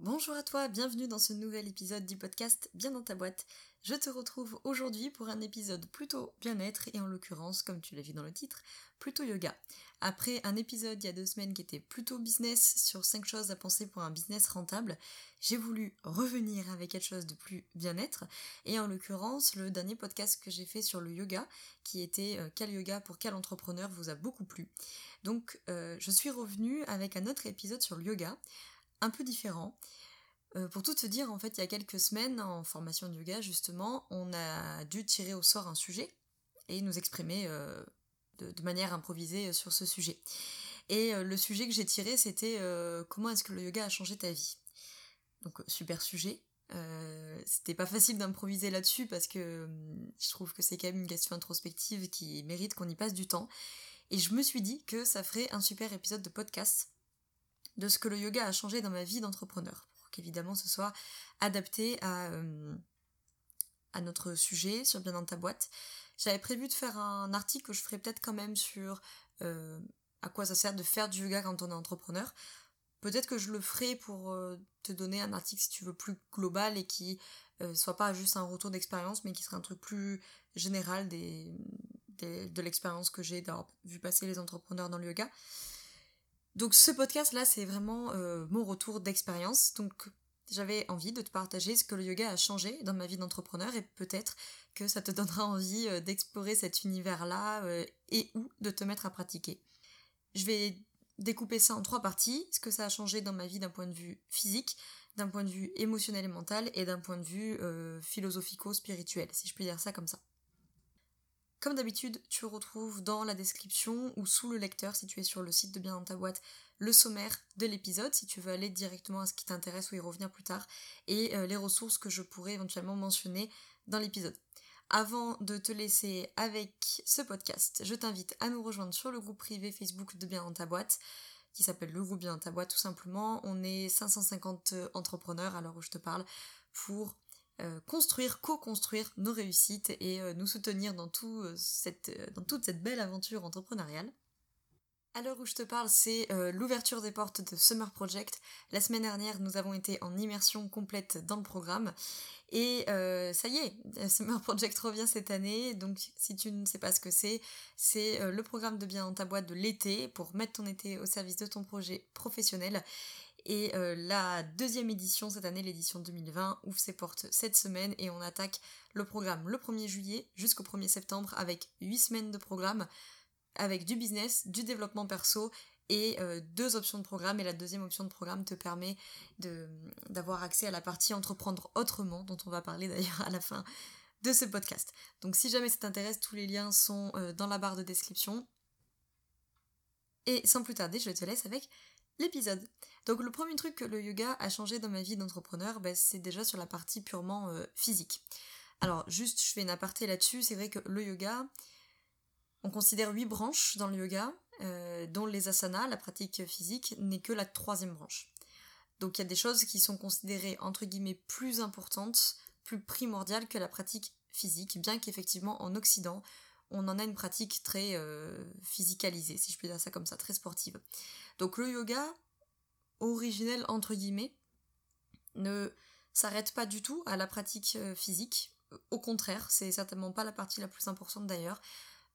Bonjour à toi, bienvenue dans ce nouvel épisode du podcast Bien dans ta boîte. Je te retrouve aujourd'hui pour un épisode plutôt bien-être et en l'occurrence, comme tu l'as vu dans le titre, plutôt yoga. Après un épisode il y a 2 semaines qui était plutôt business sur 5 choses à penser pour un business rentable, j'ai voulu revenir avec quelque chose de plus bien-être et en l'occurrence, le dernier podcast que j'ai fait sur le yoga qui était Quel yoga pour quel entrepreneur vous a beaucoup plu. Donc je suis revenue avec un autre épisode sur le yoga. Un peu différent. Pour tout te dire, en fait, il y a quelques semaines, en formation de yoga, justement, on a dû tirer au sort un sujet et nous exprimer de manière improvisée sur ce sujet. Et le sujet que j'ai tiré, c'était comment est-ce que le yoga a changé ta vie ? Donc, super sujet. C'était pas facile d'improviser là-dessus parce que je trouve que c'est quand même une question introspective qui mérite qu'on y passe du temps. Et je me suis dit que ça ferait un super épisode de podcast de ce que le yoga a changé dans ma vie d'entrepreneur, pour qu'évidemment ce soit adapté à notre sujet sur Bien dans ta boîte. J'avais prévu de faire un article que je ferai peut-être quand même sur à quoi ça sert de faire du yoga quand on est entrepreneur. Peut-être que je le ferai pour te donner un article, si tu veux, plus global et qui soit pas juste un retour d'expérience, mais qui serait un truc plus général de l'expérience que j'ai d'avoir vu passer les entrepreneurs dans le yoga. Donc ce podcast-là, c'est vraiment mon retour d'expérience. Donc j'avais envie de te partager ce que le yoga a changé dans ma vie d'entrepreneur et peut-être que ça te donnera envie d'explorer cet univers-là et ou de te mettre à pratiquer. Je vais découper ça en 3 parties, ce que ça a changé dans ma vie d'un point de vue physique, d'un point de vue émotionnel et mental et d'un point de vue philosophico-spirituel, si je puis dire ça comme ça. Comme d'habitude, tu retrouves dans la description ou sous le lecteur, si tu es sur le site de Bien dans ta boîte, le sommaire de l'épisode, si tu veux aller directement à ce qui t'intéresse ou y revenir plus tard, et les ressources que je pourrais éventuellement mentionner dans l'épisode. Avant de te laisser avec ce podcast, je t'invite à nous rejoindre sur le groupe privé Facebook de Bien dans ta boîte, qui s'appelle le groupe Bien dans ta boîte tout simplement. On est 550 entrepreneurs à l'heure où je te parle pour co-construire nos réussites et nous soutenir dans, dans toute cette belle aventure entrepreneuriale. À l'heure où je te parle, c'est l'ouverture des portes de Summer Project. La semaine dernière, nous avons été en immersion complète dans le programme. Et ça y est, Summer Project revient cette année. Donc si tu ne sais pas ce que c'est le programme de Bien dans ta boîte de l'été pour mettre ton été au service de ton projet professionnel. Et la 2e édition cette année, l'édition 2020, ouvre ses portes cette semaine et on attaque le programme le 1er juillet jusqu'au 1er septembre avec 8 semaines de programme, avec du business, du développement perso et 2 options de programme. Et la 2e option de programme te permet d'avoir accès à la partie entreprendre autrement, dont on va parler d'ailleurs à la fin de ce podcast. Donc si jamais ça t'intéresse, tous les liens sont dans la barre de description. Et sans plus tarder, je te laisse avec l'épisode. Donc le premier truc que le yoga a changé dans ma vie d'entrepreneur, c'est déjà sur la partie purement physique. Alors juste, je fais une aparté là-dessus, c'est vrai que le yoga, on considère 8 branches dans le yoga, dont les asanas, la pratique physique, n'est que la 3e branche. Donc il y a des choses qui sont considérées entre guillemets plus importantes, plus primordiales que la pratique physique, bien qu'effectivement en Occident, on en a une pratique très physicalisée, si je peux dire ça comme ça, très sportive. Donc le yoga originel, entre guillemets, ne s'arrête pas du tout à la pratique physique. Au contraire, c'est certainement pas la partie la plus importante d'ailleurs.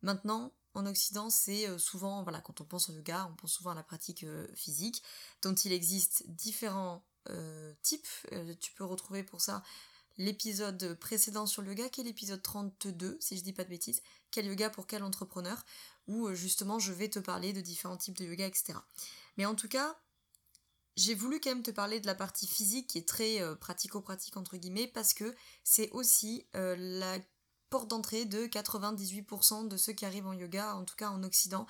Maintenant, en Occident, c'est souvent, voilà, quand on pense au yoga, on pense souvent à la pratique physique, dont il existe différents types. Tu peux retrouver pour ça l'épisode précédent sur le yoga, qui est l'épisode 32, si je dis pas de bêtises, Quel yoga pour quel entrepreneur, où justement je vais te parler de différents types de yoga, etc. Mais en tout cas, j'ai voulu quand même te parler de la partie physique qui est très pratico-pratique entre guillemets, parce que c'est aussi la porte d'entrée de 98% de ceux qui arrivent en yoga, en tout cas en Occident,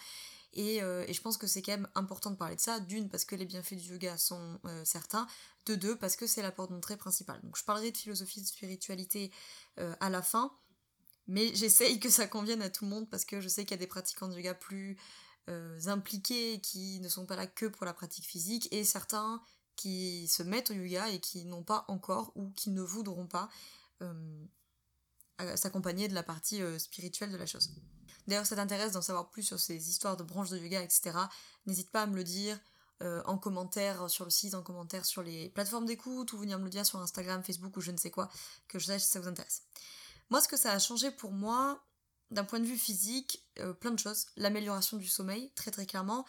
et je pense que c'est quand même important de parler de ça, d'une parce que les bienfaits du yoga sont certains, de 2 parce que c'est la porte d'entrée principale. Donc je parlerai de philosophie, de spiritualité à la fin, mais j'essaye que ça convienne à tout le monde parce que je sais qu'il y a des pratiquants de yoga plus impliqués qui ne sont pas là que pour la pratique physique et certains qui se mettent au yoga et qui n'ont pas encore ou qui ne voudront pas s'accompagner de la partie spirituelle de la chose. D'ailleurs, ça t'intéresse d'en savoir plus sur ces histoires de branches de yoga, etc. N'hésite pas à me le dire en commentaire sur le site, en commentaire sur les plateformes d'écoute, ou venir me le dire sur Instagram, Facebook ou je ne sais quoi, que je sache si ça vous intéresse. Moi, ce que ça a changé pour moi, d'un point de vue physique, plein de choses. L'amélioration du sommeil, très très clairement,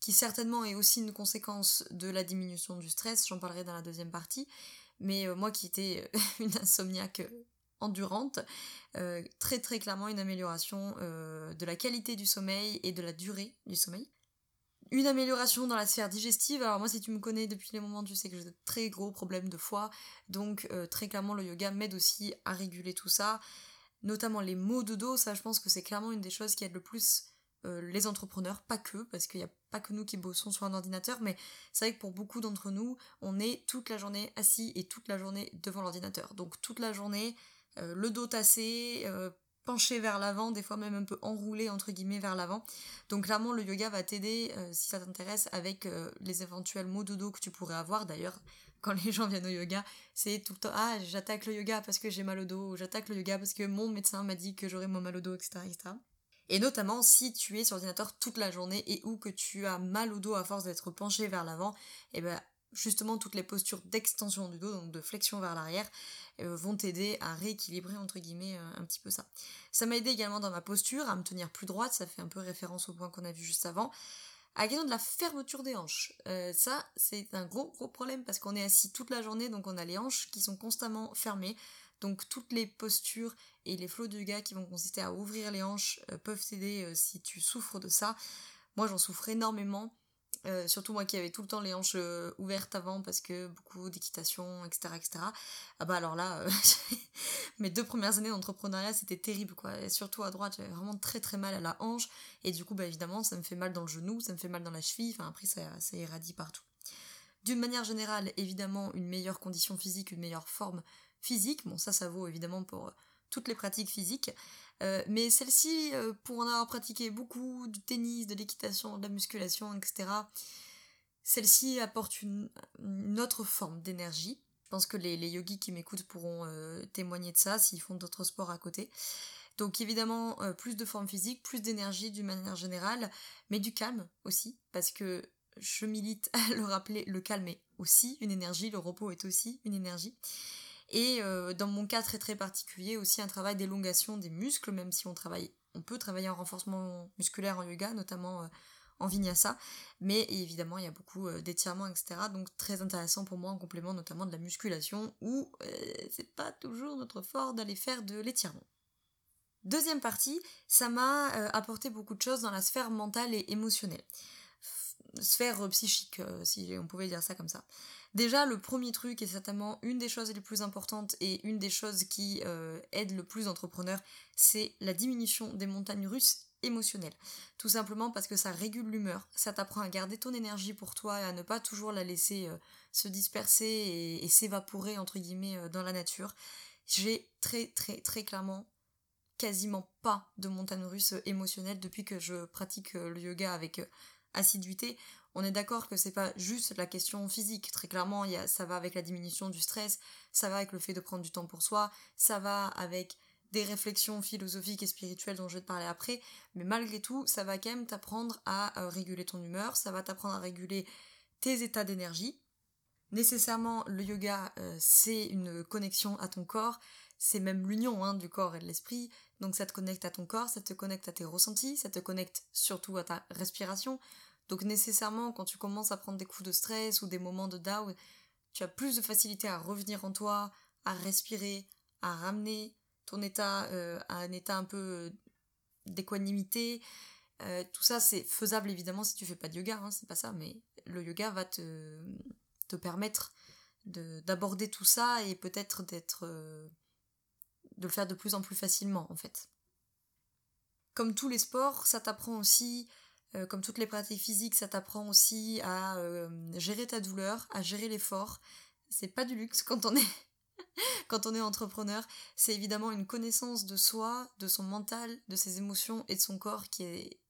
qui certainement est aussi une conséquence de la diminution du stress, j'en parlerai dans la deuxième partie, mais moi qui étais une insomniaque endurante, très très clairement une amélioration de la qualité du sommeil et de la durée du sommeil. Une amélioration dans la sphère digestive, alors moi si tu me connais depuis les moments, tu sais que j'ai de très gros problèmes de foie, donc très clairement le yoga m'aide aussi à réguler tout ça, notamment les maux de dos, ça je pense que c'est clairement une des choses qui aide le plus les entrepreneurs, pas que, parce qu'il n'y a pas que nous qui bossons sur un ordinateur, mais c'est vrai que pour beaucoup d'entre nous, on est toute la journée assis et toute la journée devant l'ordinateur, donc toute la journée, le dos tassé, penché vers l'avant, des fois même un peu enroulé entre guillemets vers l'avant. Donc clairement le yoga va t'aider si ça t'intéresse avec les éventuels maux de dos que tu pourrais avoir. D'ailleurs quand les gens viennent au yoga, c'est tout le temps « Ah, j'attaque le yoga parce que j'ai mal au dos » ou « J'attaque le yoga parce que mon médecin m'a dit que j'aurais mon mal au dos », etc. etc. Et notamment si tu es sur ordinateur toute la journée et ou que tu as mal au dos à force d'être penché vers l'avant, et ben justement toutes les postures d'extension du dos, donc de flexion vers l'arrière, vont t'aider à rééquilibrer entre guillemets un petit peu ça. Ça m'a aidé également dans ma posture, à me tenir plus droite, ça fait un peu référence au point qu'on a vu juste avant. À gagner de la fermeture des hanches, ça c'est un gros problème parce qu'on est assis toute la journée, donc on a les hanches qui sont constamment fermées, donc toutes les postures et les flots de yoga qui vont consister à ouvrir les hanches peuvent t'aider si tu souffres de ça. Moi j'en souffre énormément. Surtout moi qui avais tout le temps les hanches ouvertes avant parce que beaucoup d'équitation, etc. Ah bah alors là, mes 2 premières années d'entrepreneuriat c'était terrible quoi, et surtout à droite j'avais vraiment très très mal à la hanche, et du coup bah évidemment ça me fait mal dans le genou, ça me fait mal dans la cheville, enfin après ça irradie partout. D'une manière générale, évidemment une meilleure condition physique, une meilleure forme physique, bon ça vaut évidemment pour toutes les pratiques physiques, mais celle-ci, pour en avoir pratiqué beaucoup, du tennis, de l'équitation, de la musculation, etc., celle-ci apporte une autre forme d'énergie. Je pense que les yogis qui m'écoutent pourront témoigner de ça s'ils font d'autres sports à côté. Donc évidemment, plus de forme physique, plus d'énergie d'une manière générale, mais du calme aussi, parce que je milite à le rappeler, le calme est aussi une énergie, le repos est aussi une énergie. Et dans mon cas très très particulier, aussi un travail d'élongation des muscles, même si on peut travailler en renforcement musculaire en yoga, notamment en vinyasa, mais évidemment il y a beaucoup d'étirements, etc. Donc très intéressant pour moi en complément notamment de la musculation, où c'est pas toujours notre fort d'aller faire de l'étirement. Deuxième partie, ça m'a apporté beaucoup de choses dans la sphère mentale et émotionnelle. Sphère psychique, si on pouvait dire ça comme ça. Déjà, le premier truc, et certainement une des choses les plus importantes et une des choses qui aide le plus d'entrepreneurs, c'est la diminution des montagnes russes émotionnelles. Tout simplement parce que ça régule l'humeur, ça t'apprend à garder ton énergie pour toi et à ne pas toujours la laisser se disperser et s'évaporer, entre guillemets, dans la nature. J'ai très clairement quasiment pas de montagnes russes émotionnelles depuis que je pratique le yoga avec assiduité. On est d'accord que c'est pas juste la question physique, très clairement ça va avec la diminution du stress, ça va avec le fait de prendre du temps pour soi, ça va avec des réflexions philosophiques et spirituelles dont je vais te parler après, mais malgré tout ça va quand même t'apprendre à réguler ton humeur, ça va t'apprendre à réguler tes états d'énergie. Nécessairement le yoga c'est une connexion à ton corps, c'est même l'union du corps et de l'esprit, donc ça te connecte à ton corps, ça te connecte à tes ressentis, ça te connecte surtout à ta respiration. Donc nécessairement, quand tu commences à prendre des coups de stress ou des moments de down, tu as plus de facilité à revenir en toi, à respirer, à ramener ton état à un état un peu d'équanimité. Tout ça, c'est faisable évidemment si tu fais pas de yoga, c'est pas ça, mais le yoga va te permettre d'aborder tout ça et peut-être de le faire de plus en plus facilement en fait. Comme tous les sports, ça t'apprend aussi... Comme toutes les pratiques physiques, ça t'apprend aussi à gérer ta douleur, à gérer l'effort. C'est pas du luxe quand on est entrepreneur. C'est évidemment une connaissance de soi, de son mental, de ses émotions et de son corps qui est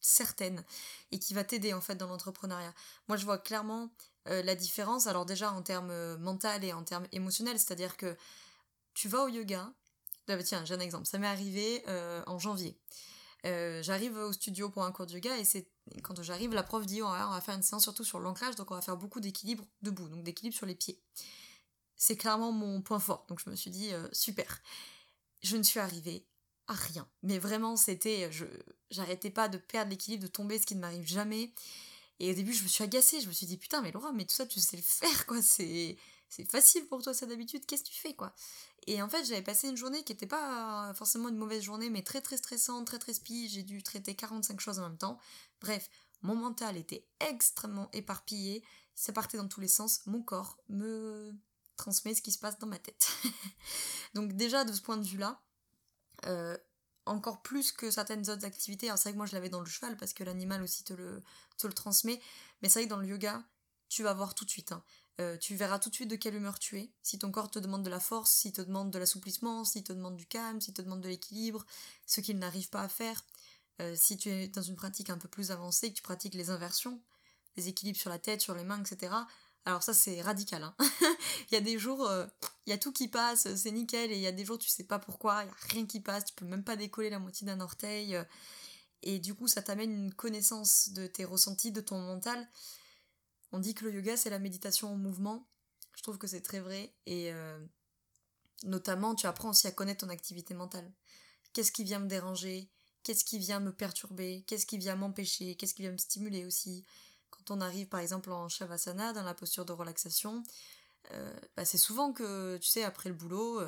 certaine et qui va t'aider en fait dans l'entrepreneuriat. Moi je vois clairement la différence, alors déjà en termes mental et en termes émotionnels, c'est-à-dire que tu vas au yoga. Ah bah tiens, j'ai un exemple, ça m'est arrivé en janvier. J'arrive au studio pour un cours de yoga et quand j'arrive, la prof dit on va faire une séance surtout sur l'ancrage, donc on va faire beaucoup d'équilibre debout, donc d'équilibre sur les pieds. C'est clairement mon point fort, donc je me suis dit super. Je ne suis arrivée à rien, mais vraiment c'était, j'arrêtais pas de perdre l'équilibre, de tomber, ce qui ne m'arrive jamais. Et au début je me suis agacée, je me suis dit putain mais Laura, mais tout ça tu sais le faire quoi, c'est facile pour toi ça d'habitude, qu'est-ce que tu fais quoi. Et en fait j'avais passé une journée qui n'était pas forcément une mauvaise journée, mais très très stressante, très très spi, j'ai dû traiter 45 choses en même temps. Bref, mon mental était extrêmement éparpillé, ça partait dans tous les sens, mon corps me transmet ce qui se passe dans ma tête. Donc déjà de ce point de vue là, encore plus que certaines autres activités. Alors c'est vrai que moi je l'avais dans le cheval parce que l'animal aussi te le transmet, mais c'est vrai que dans le yoga tu vas voir tout de suite, tu verras tout de suite de quelle humeur tu es, si ton corps te demande de la force, s'il te demande de l'assouplissement, s'il te demande du calme, s'il te demande de l'équilibre, ce qu'il n'arrive pas à faire, si tu es dans une pratique un peu plus avancée, que tu pratiques les inversions, les équilibres sur la tête, sur les mains, etc. Alors ça c'est radical, hein. Il y a des jours, il y a tout qui passe, c'est nickel, et il y a des jours tu sais pas pourquoi, il n'y a rien qui passe, tu peux même pas décoller la moitié d'un orteil, et du coup ça t'amène une connaissance de tes ressentis, de ton mental. On dit que le yoga c'est la méditation en mouvement, je trouve que c'est très vrai, et notamment tu apprends aussi à connaître ton activité mentale. Qu'est-ce qui vient me déranger, qu'est-ce qui vient me perturber, qu'est-ce qui vient m'empêcher, qu'est-ce qui vient me stimuler aussi. Quand on arrive par exemple en Shavasana, dans la posture de relaxation, c'est souvent que, tu sais, après le boulot,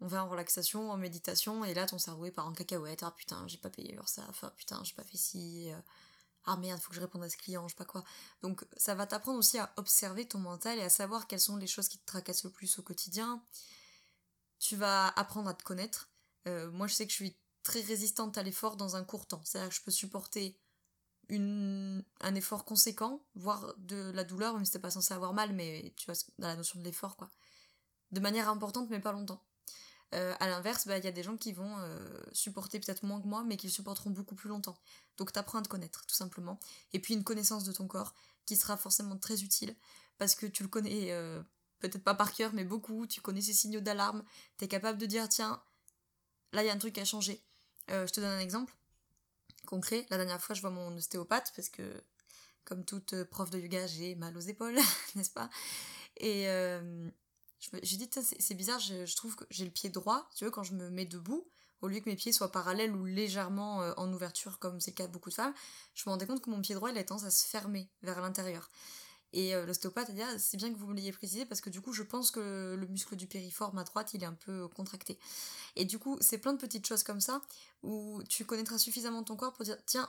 on va en relaxation, en méditation, et là ton cerveau part en cacahuète, ah putain j'ai pas payé leur ça, ah putain j'ai pas fait ci, ah merde faut que je réponde à ce client, je sais pas quoi. Donc ça va t'apprendre aussi à observer ton mental et à savoir quelles sont les choses qui te tracassent le plus au quotidien. Tu vas apprendre à te connaître. Moi je sais que je suis très résistante à l'effort dans un court temps, c'est-à-dire que je peux supporter un effort conséquent, voire de la douleur, même si t'es pas censé avoir mal, mais tu vois, dans la notion de l'effort, quoi. De manière importante, mais pas longtemps. À l'inverse, y a des gens qui vont supporter peut-être moins que moi, mais qui le supporteront beaucoup plus longtemps. Donc t'apprends à te connaître, tout simplement. Et puis une connaissance de ton corps, qui sera forcément très utile, parce que tu le connais, peut-être pas par cœur, mais beaucoup, tu connais ses signaux d'alarme, t'es capable de dire, tiens, là il y a un truc à changer. Je te donne un exemple concret, la dernière fois je vois mon ostéopathe parce que comme toute prof de yoga j'ai mal aux épaules, n'est-ce pas, et j'ai dit c'est bizarre, je trouve que j'ai le pied droit, tu vois, quand je me mets debout, au lieu que mes pieds soient parallèles ou légèrement en ouverture comme c'est le cas de beaucoup de femmes, je me rendais compte que mon pied droit il a tendance à se fermer vers l'intérieur, et l'ostéopathe a dit c'est bien que vous me l'ayez précisé parce que du coup je pense que le muscle du piriforme à droite il est un peu contracté, et du coup c'est plein de petites choses comme ça où tu connaîtras suffisamment ton corps pour dire tiens,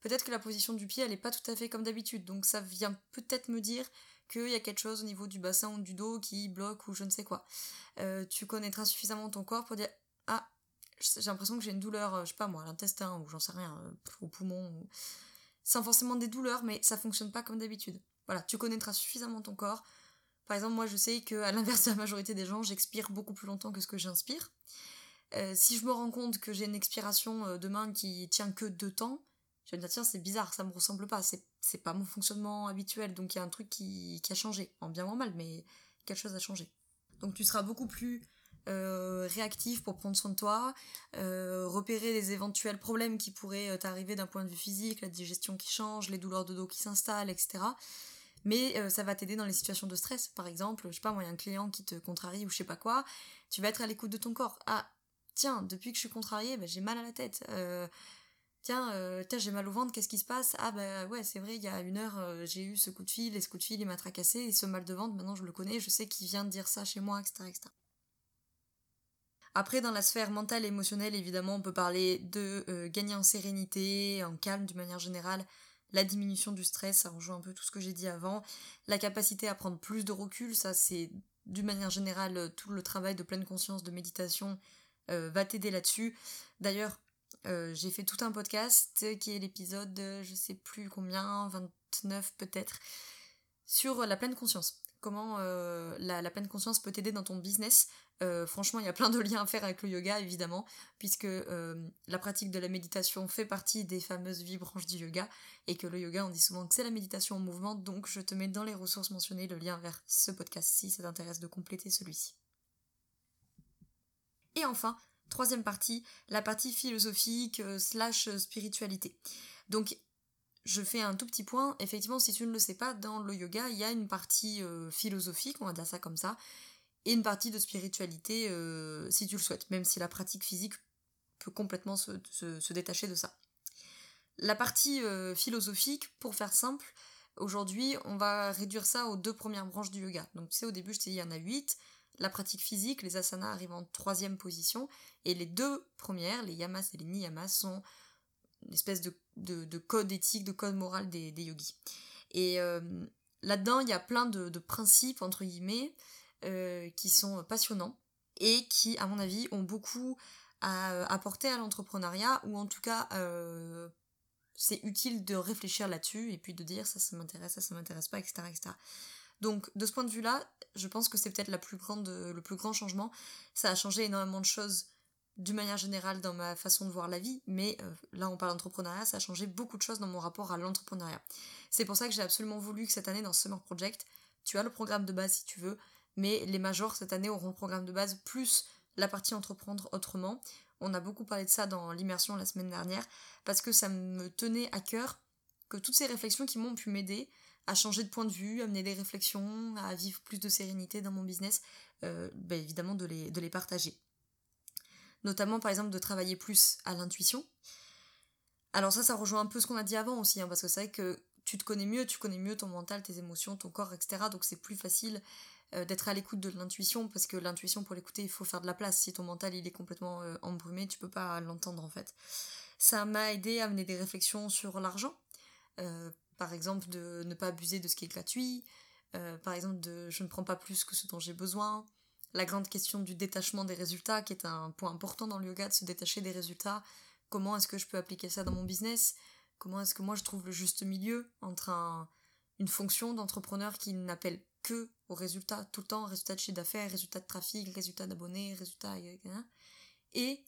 peut-être que la position du pied elle est pas tout à fait comme d'habitude, donc ça vient peut-être me dire qu'il y a quelque chose au niveau du bassin ou du dos qui bloque ou je ne sais quoi. Tu connaîtras suffisamment ton corps pour dire ah, j'ai l'impression que j'ai une douleur, je sais pas moi, à l'intestin ou j'en sais rien, au poumon, ou... sans forcément des douleurs, mais ça fonctionne pas comme d'habitude. Voilà, tu connaîtras suffisamment ton corps. Par exemple, moi je sais qu'à l'inverse de la majorité des gens, j'expire beaucoup plus longtemps que ce que j'inspire. Si je me rends compte que j'ai une expiration de main qui tient que 2 temps, je vais me dire tiens c'est bizarre, ça me ressemble pas, c'est pas mon fonctionnement habituel, donc il y a un truc qui a changé, en bien ou en mal, mais quelque chose a changé. Donc tu seras beaucoup plus réactif pour prendre soin de toi, repérer les éventuels problèmes qui pourraient t'arriver d'un point de vue physique, la digestion qui change, les douleurs de dos qui s'installent, etc. Mais ça va t'aider dans les situations de stress, par exemple, je sais pas moi, il y a un client qui te contrarie ou je sais pas quoi, tu vas être à l'écoute de ton corps. Ah, tiens, depuis que je suis contrariée, j'ai mal à la tête, tiens, j'ai mal au ventre, qu'est-ce qui se passe? Ah ouais, c'est vrai, il y a 1 heure, j'ai eu ce coup de fil, et ce coup de fil, il m'a tracassé, et ce mal de ventre, maintenant je le connais, je sais qu'il vient de dire ça chez moi, etc., etc. Après, dans la sphère mentale et émotionnelle, évidemment, on peut parler de gagner en sérénité, en calme, d'une manière générale, la diminution du stress, ça rejoint un peu tout ce que j'ai dit avant, la capacité à prendre plus de recul, ça c'est d'une manière générale tout le travail de pleine conscience, de méditation va t'aider là-dessus. D'ailleurs, j'ai fait tout un podcast qui est l'épisode, je sais plus combien, 29 peut-être, sur la pleine conscience. Comment la pleine conscience peut t'aider dans ton business. Franchement, il y a plein de liens à faire avec le yoga, évidemment, puisque la pratique de la méditation fait partie des fameuses 8 branches du yoga, et que le yoga, on dit souvent que c'est la méditation en mouvement, donc je te mets dans les ressources mentionnées le lien vers ce podcast si ça t'intéresse de compléter celui-ci. Et enfin, Troisième partie, la partie philosophique / spiritualité. Donc, je fais un tout petit point. Effectivement, si tu ne le sais pas, dans le yoga, il y a une partie philosophique, on va dire ça comme ça, et une partie de spiritualité si tu le souhaites, même si la pratique physique peut complètement se détacher de ça. La partie philosophique, pour faire simple, aujourd'hui, on va réduire ça aux 2 premières branches du yoga. Donc, tu sais, au début, je t'ai dit, il y en a 8. La pratique physique, les asanas arrivent en 3e position, et les 2 premières, les yamas et les niyamas, sont une espèce de code éthique, de code moral des yogis. Et là-dedans, il y a plein de principes, entre guillemets, qui sont passionnants, et qui, à mon avis, ont beaucoup à apporter à l'entrepreneuriat, ou en tout cas, c'est utile de réfléchir là-dessus, et puis de dire ça, ça m'intéresse pas, etc., etc. Donc, de ce point de vue-là, je pense que c'est peut-être le plus grand changement. Ça a changé énormément de choses d'une manière générale dans ma façon de voir la vie, mais là on parle d'entrepreneuriat, ça a changé beaucoup de choses dans mon rapport à l'entrepreneuriat. C'est pour ça que j'ai absolument voulu que cette année, dans Summer Project, tu as le programme de base si tu veux, mais les majors cette année auront le programme de base plus la partie entreprendre autrement. On a beaucoup parlé de ça dans l'immersion la semaine dernière, parce que ça me tenait à cœur que toutes ces réflexions qui m'ont pu m'aider à changer de point de vue, à mener des réflexions, à vivre plus de sérénité dans mon business, évidemment de les partager. Notamment, par exemple, de travailler plus à l'intuition. Alors ça rejoint un peu ce qu'on a dit avant aussi, parce que c'est vrai que tu connais mieux ton mental, tes émotions, ton corps, etc. Donc c'est plus facile d'être à l'écoute de l'intuition, parce que l'intuition, pour l'écouter, il faut faire de la place. Si ton mental, il est complètement embrumé, tu peux pas l'entendre, en fait. Ça m'a aidé à mener des réflexions sur l'argent, par exemple, de ne pas abuser de ce qui est gratuit, par exemple, je ne prends pas plus que ce dont j'ai besoin, la grande question du détachement des résultats, qui est un point important dans le yoga, de se détacher des résultats, comment est-ce que je peux appliquer ça dans mon business, comment est-ce que moi je trouve le juste milieu entre une fonction d'entrepreneur qui n'appelle que aux résultats tout le temps, résultats de chiffre d'affaires, résultats de trafic, résultats d'abonnés, résultats... Et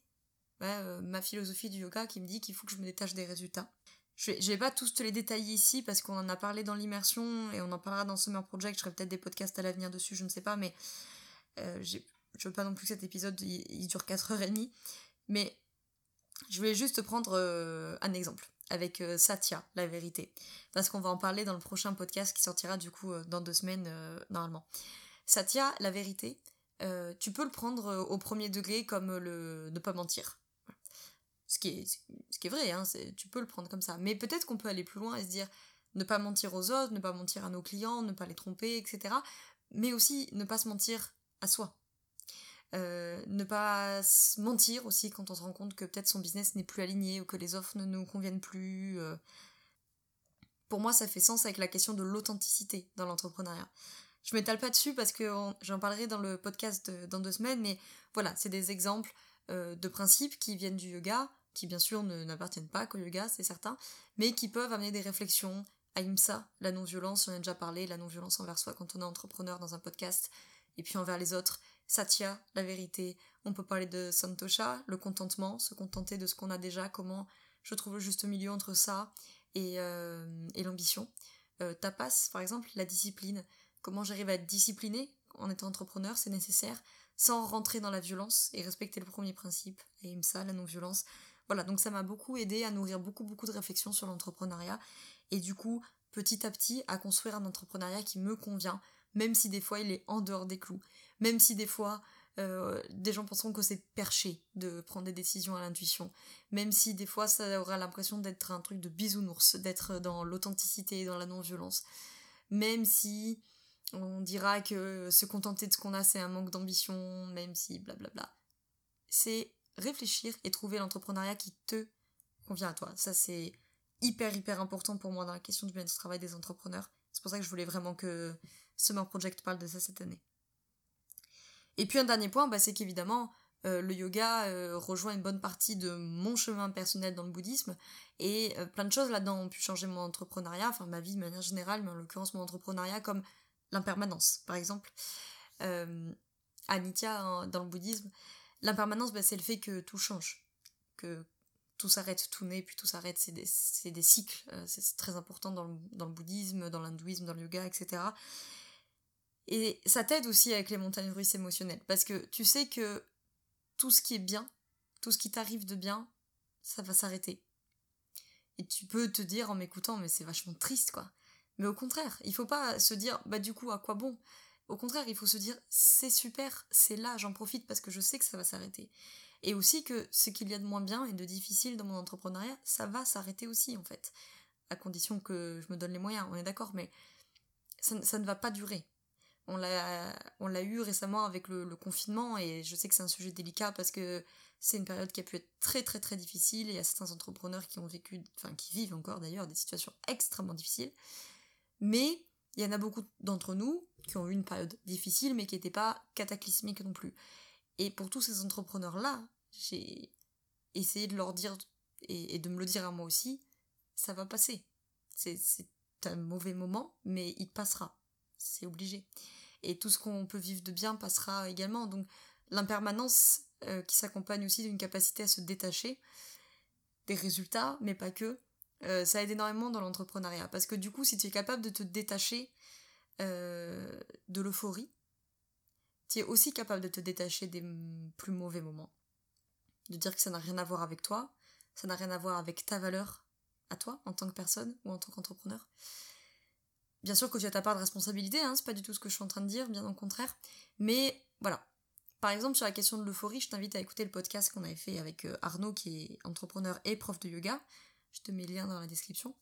ma philosophie du yoga qui me dit qu'il faut que je me détache des résultats. Je vais pas tous te les détailler ici parce qu'on en a parlé dans l'immersion et on en parlera dans Summer Project, je ferai peut-être des podcasts à l'avenir dessus, je ne sais pas, mais je veux pas non plus que cet épisode il dure 4h30, mais je voulais juste te prendre un exemple avec Satya, la vérité, parce qu'on va en parler dans le prochain podcast qui sortira du coup dans 2 semaines normalement. Satya, la vérité, tu peux le prendre au premier degré comme le ne pas mentir. Ce qui est vrai, tu peux le prendre comme ça. Mais peut-être qu'on peut aller plus loin et se dire ne pas mentir aux autres, ne pas mentir à nos clients, ne pas les tromper, etc. Mais aussi ne pas se mentir à soi. Ne pas se mentir aussi quand on se rend compte que peut-être son business n'est plus aligné ou que les offres ne nous conviennent plus. Pour moi, ça fait sens avec la question de l'authenticité dans l'entrepreneuriat. Je m'étale pas dessus parce que j'en parlerai dans le podcast dans 2 semaines, mais voilà, c'est des exemples de principes qui viennent du yoga, qui bien sûr n'appartiennent pas qu'au yoga, c'est certain, mais qui peuvent amener des réflexions. Ahimsa, la non-violence, on en a déjà parlé, la non-violence envers soi quand on est entrepreneur dans un podcast, et puis envers les autres. Satya, la vérité, on peut parler de Santosha, le contentement, se contenter de ce qu'on a déjà, comment je trouve le juste milieu entre ça et l'ambition. Tapas, par exemple, la discipline, comment j'arrive à être disciplinée en étant entrepreneur, c'est nécessaire, sans rentrer dans la violence et respecter le premier principe, Ahimsa, la non-violence. Voilà, donc ça m'a beaucoup aidé à nourrir beaucoup de réflexions sur l'entrepreneuriat et du coup, petit à petit, à construire un entrepreneuriat qui me convient, même si des fois il est en dehors des clous, même si des fois des gens penseront que c'est perché de prendre des décisions à l'intuition, même si des fois ça aura l'impression d'être un truc de bisounours, d'être dans l'authenticité, dans la non-violence, même si on dira que se contenter de ce qu'on a c'est un manque d'ambition, même si blablabla. C'est réfléchir et trouver l'entrepreneuriat qui te convient à toi. Ça, c'est hyper important pour moi dans la question du bien du travail des entrepreneurs. C'est pour ça que je voulais vraiment que Summer Project parle de ça cette année. Et puis un dernier point, c'est qu'évidemment, le yoga rejoint une bonne partie de mon chemin personnel dans le bouddhisme, et plein de choses là-dedans ont pu changer mon entrepreneuriat, enfin ma vie de manière générale, mais en l'occurrence mon entrepreneuriat, comme l'impermanence, par exemple. Anitya, dans le bouddhisme, l'impermanence, c'est le fait que tout change, que tout s'arrête, tout naît, puis tout s'arrête, c'est des cycles, c'est très important dans le bouddhisme, dans l'hindouisme, dans le yoga, etc. Et ça t'aide aussi avec les montagnes russes émotionnelles, parce que tu sais que tout ce qui est bien tout ce qui t'arrive de bien, ça va s'arrêter. Et tu peux te dire en m'écoutant, mais c'est vachement triste, quoi. Mais au contraire, il faut pas se dire, bah du coup, à quoi bon ? Au contraire, il faut se dire, c'est super, c'est là, j'en profite parce que je sais que ça va s'arrêter. Et aussi que ce qu'il y a de moins bien et de difficile dans mon entrepreneuriat, ça va s'arrêter aussi, en fait. À condition que je me donne les moyens, on est d'accord, mais ça ne va pas durer. On l'a eu récemment avec le confinement, et je sais que c'est un sujet délicat parce que c'est une période qui a pu être très très très difficile, et il y a certains entrepreneurs qui ont vécu, enfin qui vivent encore d'ailleurs, des situations extrêmement difficiles. Mais il y en a beaucoup d'entre nous qui ont eu une période difficile, mais qui n'était pas cataclysmique non plus. Et pour tous ces entrepreneurs-là, j'ai essayé de leur dire, et de me le dire à moi aussi, ça va passer. C'est un mauvais moment, mais il passera. C'est obligé. Et tout ce qu'on peut vivre de bien passera également. Donc l'impermanence qui s'accompagne aussi d'une capacité à se détacher des résultats, mais pas que, ça aide énormément dans l'entrepreneuriat. Parce que du coup, si tu es capable de te détacher de l'euphorie, tu es aussi capable de te détacher des plus mauvais moments. De dire que ça n'a rien à voir avec toi, ça n'a rien à voir avec ta valeur à toi, en tant que personne ou en tant qu'entrepreneur. Bien sûr que tu as ta part de responsabilité, hein, c'est pas du tout ce que je suis en train de dire, bien au contraire, mais voilà. Par exemple, sur la question de l'euphorie, je t'invite à écouter le podcast qu'on avait fait avec Arnaud, qui est entrepreneur et prof de yoga, je te mets le lien dans la description,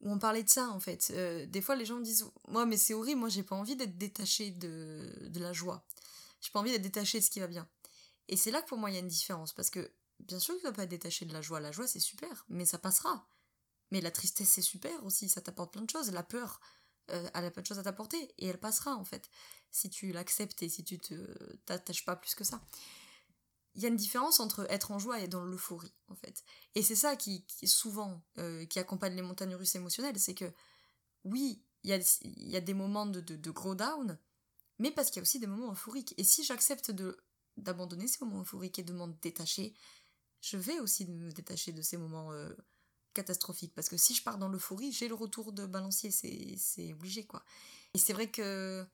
où on parlait de ça, en fait. Des fois, les gens me disent « Moi, mais c'est horrible, moi j'ai pas envie d'être détachée de la joie, j'ai pas envie d'être détachée de ce qui va bien. » Et c'est là que pour moi, il y a une différence, parce que bien sûr que tu vas pas être détaché de la joie c'est super, mais ça passera. Mais la tristesse c'est super aussi, ça t'apporte plein de choses, la peur, elle a plein de choses à t'apporter, et elle passera en fait, si tu l'acceptes et si tu t'attaches pas plus que ça. Il y a une différence entre être en joie et dans l'euphorie en fait, et c'est ça qui souvent, qui accompagne les montagnes russes émotionnelles, c'est que oui, il y a des moments de gros down, mais parce qu'il y a aussi des moments euphoriques, et si j'accepte d'abandonner ces moments euphoriques et de m'en détacher, je vais aussi me détacher de ces moments catastrophiques, parce que si je pars dans l'euphorie, j'ai le retour de balancier, c'est obligé, quoi. Et c'est vrai que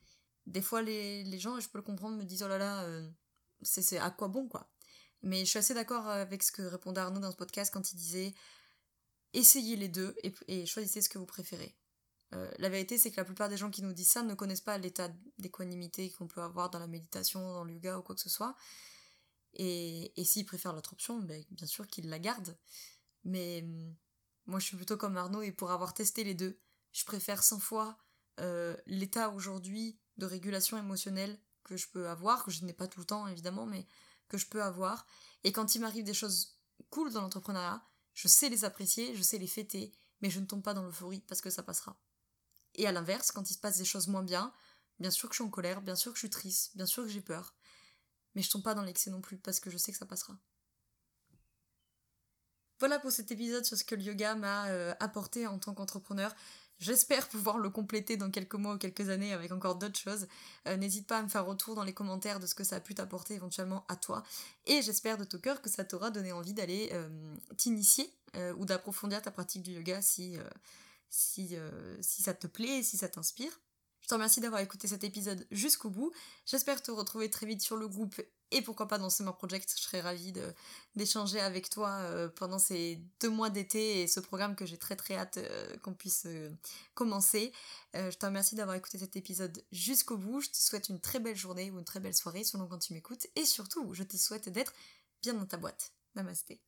des fois, les gens, et je peux le comprendre, me disent « Oh là là, c'est à quoi bon, quoi ?» Mais je suis assez d'accord avec ce que répondait Arnaud dans ce podcast quand il disait « Essayez les deux et choisissez ce que vous préférez. » La vérité, c'est que la plupart des gens qui nous disent ça ne connaissent pas l'état d'équanimité qu'on peut avoir dans la méditation, dans le yoga ou quoi que ce soit. Et s'ils préfèrent l'autre option, ben, bien sûr qu'ils la gardent. Mais moi je suis plutôt comme Arnaud, et pour avoir testé les deux, je préfère 100 fois l'état aujourd'hui de régulation émotionnelle que je peux avoir, que je n'ai pas tout le temps évidemment, mais que je peux avoir. Et quand il m'arrive des choses cool dans l'entrepreneuriat, je sais les apprécier, je sais les fêter, mais je ne tombe pas dans l'euphorie parce que ça passera. Et à l'inverse, quand il se passe des choses moins bien, bien sûr que je suis en colère, bien sûr que je suis triste, bien sûr que j'ai peur, mais je tombe pas dans l'excès non plus, parce que je sais que ça passera. Voilà pour cet épisode sur ce que le yoga m'a apporté en tant qu'entrepreneur. J'espère pouvoir le compléter dans quelques mois ou quelques années avec encore d'autres choses. N'hésite pas à me faire retour dans les commentaires de ce que ça a pu t'apporter éventuellement à toi. Et j'espère de tout cœur que ça t'aura donné envie d'aller t'initier ou d'approfondir ta pratique du yoga si ça te plaît, si ça t'inspire. Je te remercie d'avoir écouté cet épisode jusqu'au bout. J'espère te retrouver très vite sur le groupe et pourquoi pas dans Summer Project. Je serais ravie d'échanger avec toi pendant ces 2 mois d'été et ce programme que j'ai très très hâte qu'on puisse commencer. Je te remercie d'avoir écouté cet épisode jusqu'au bout. Je te souhaite une très belle journée ou une très belle soirée selon quand tu m'écoutes. Et surtout, je te souhaite d'être bien dans ta boîte. Namasté.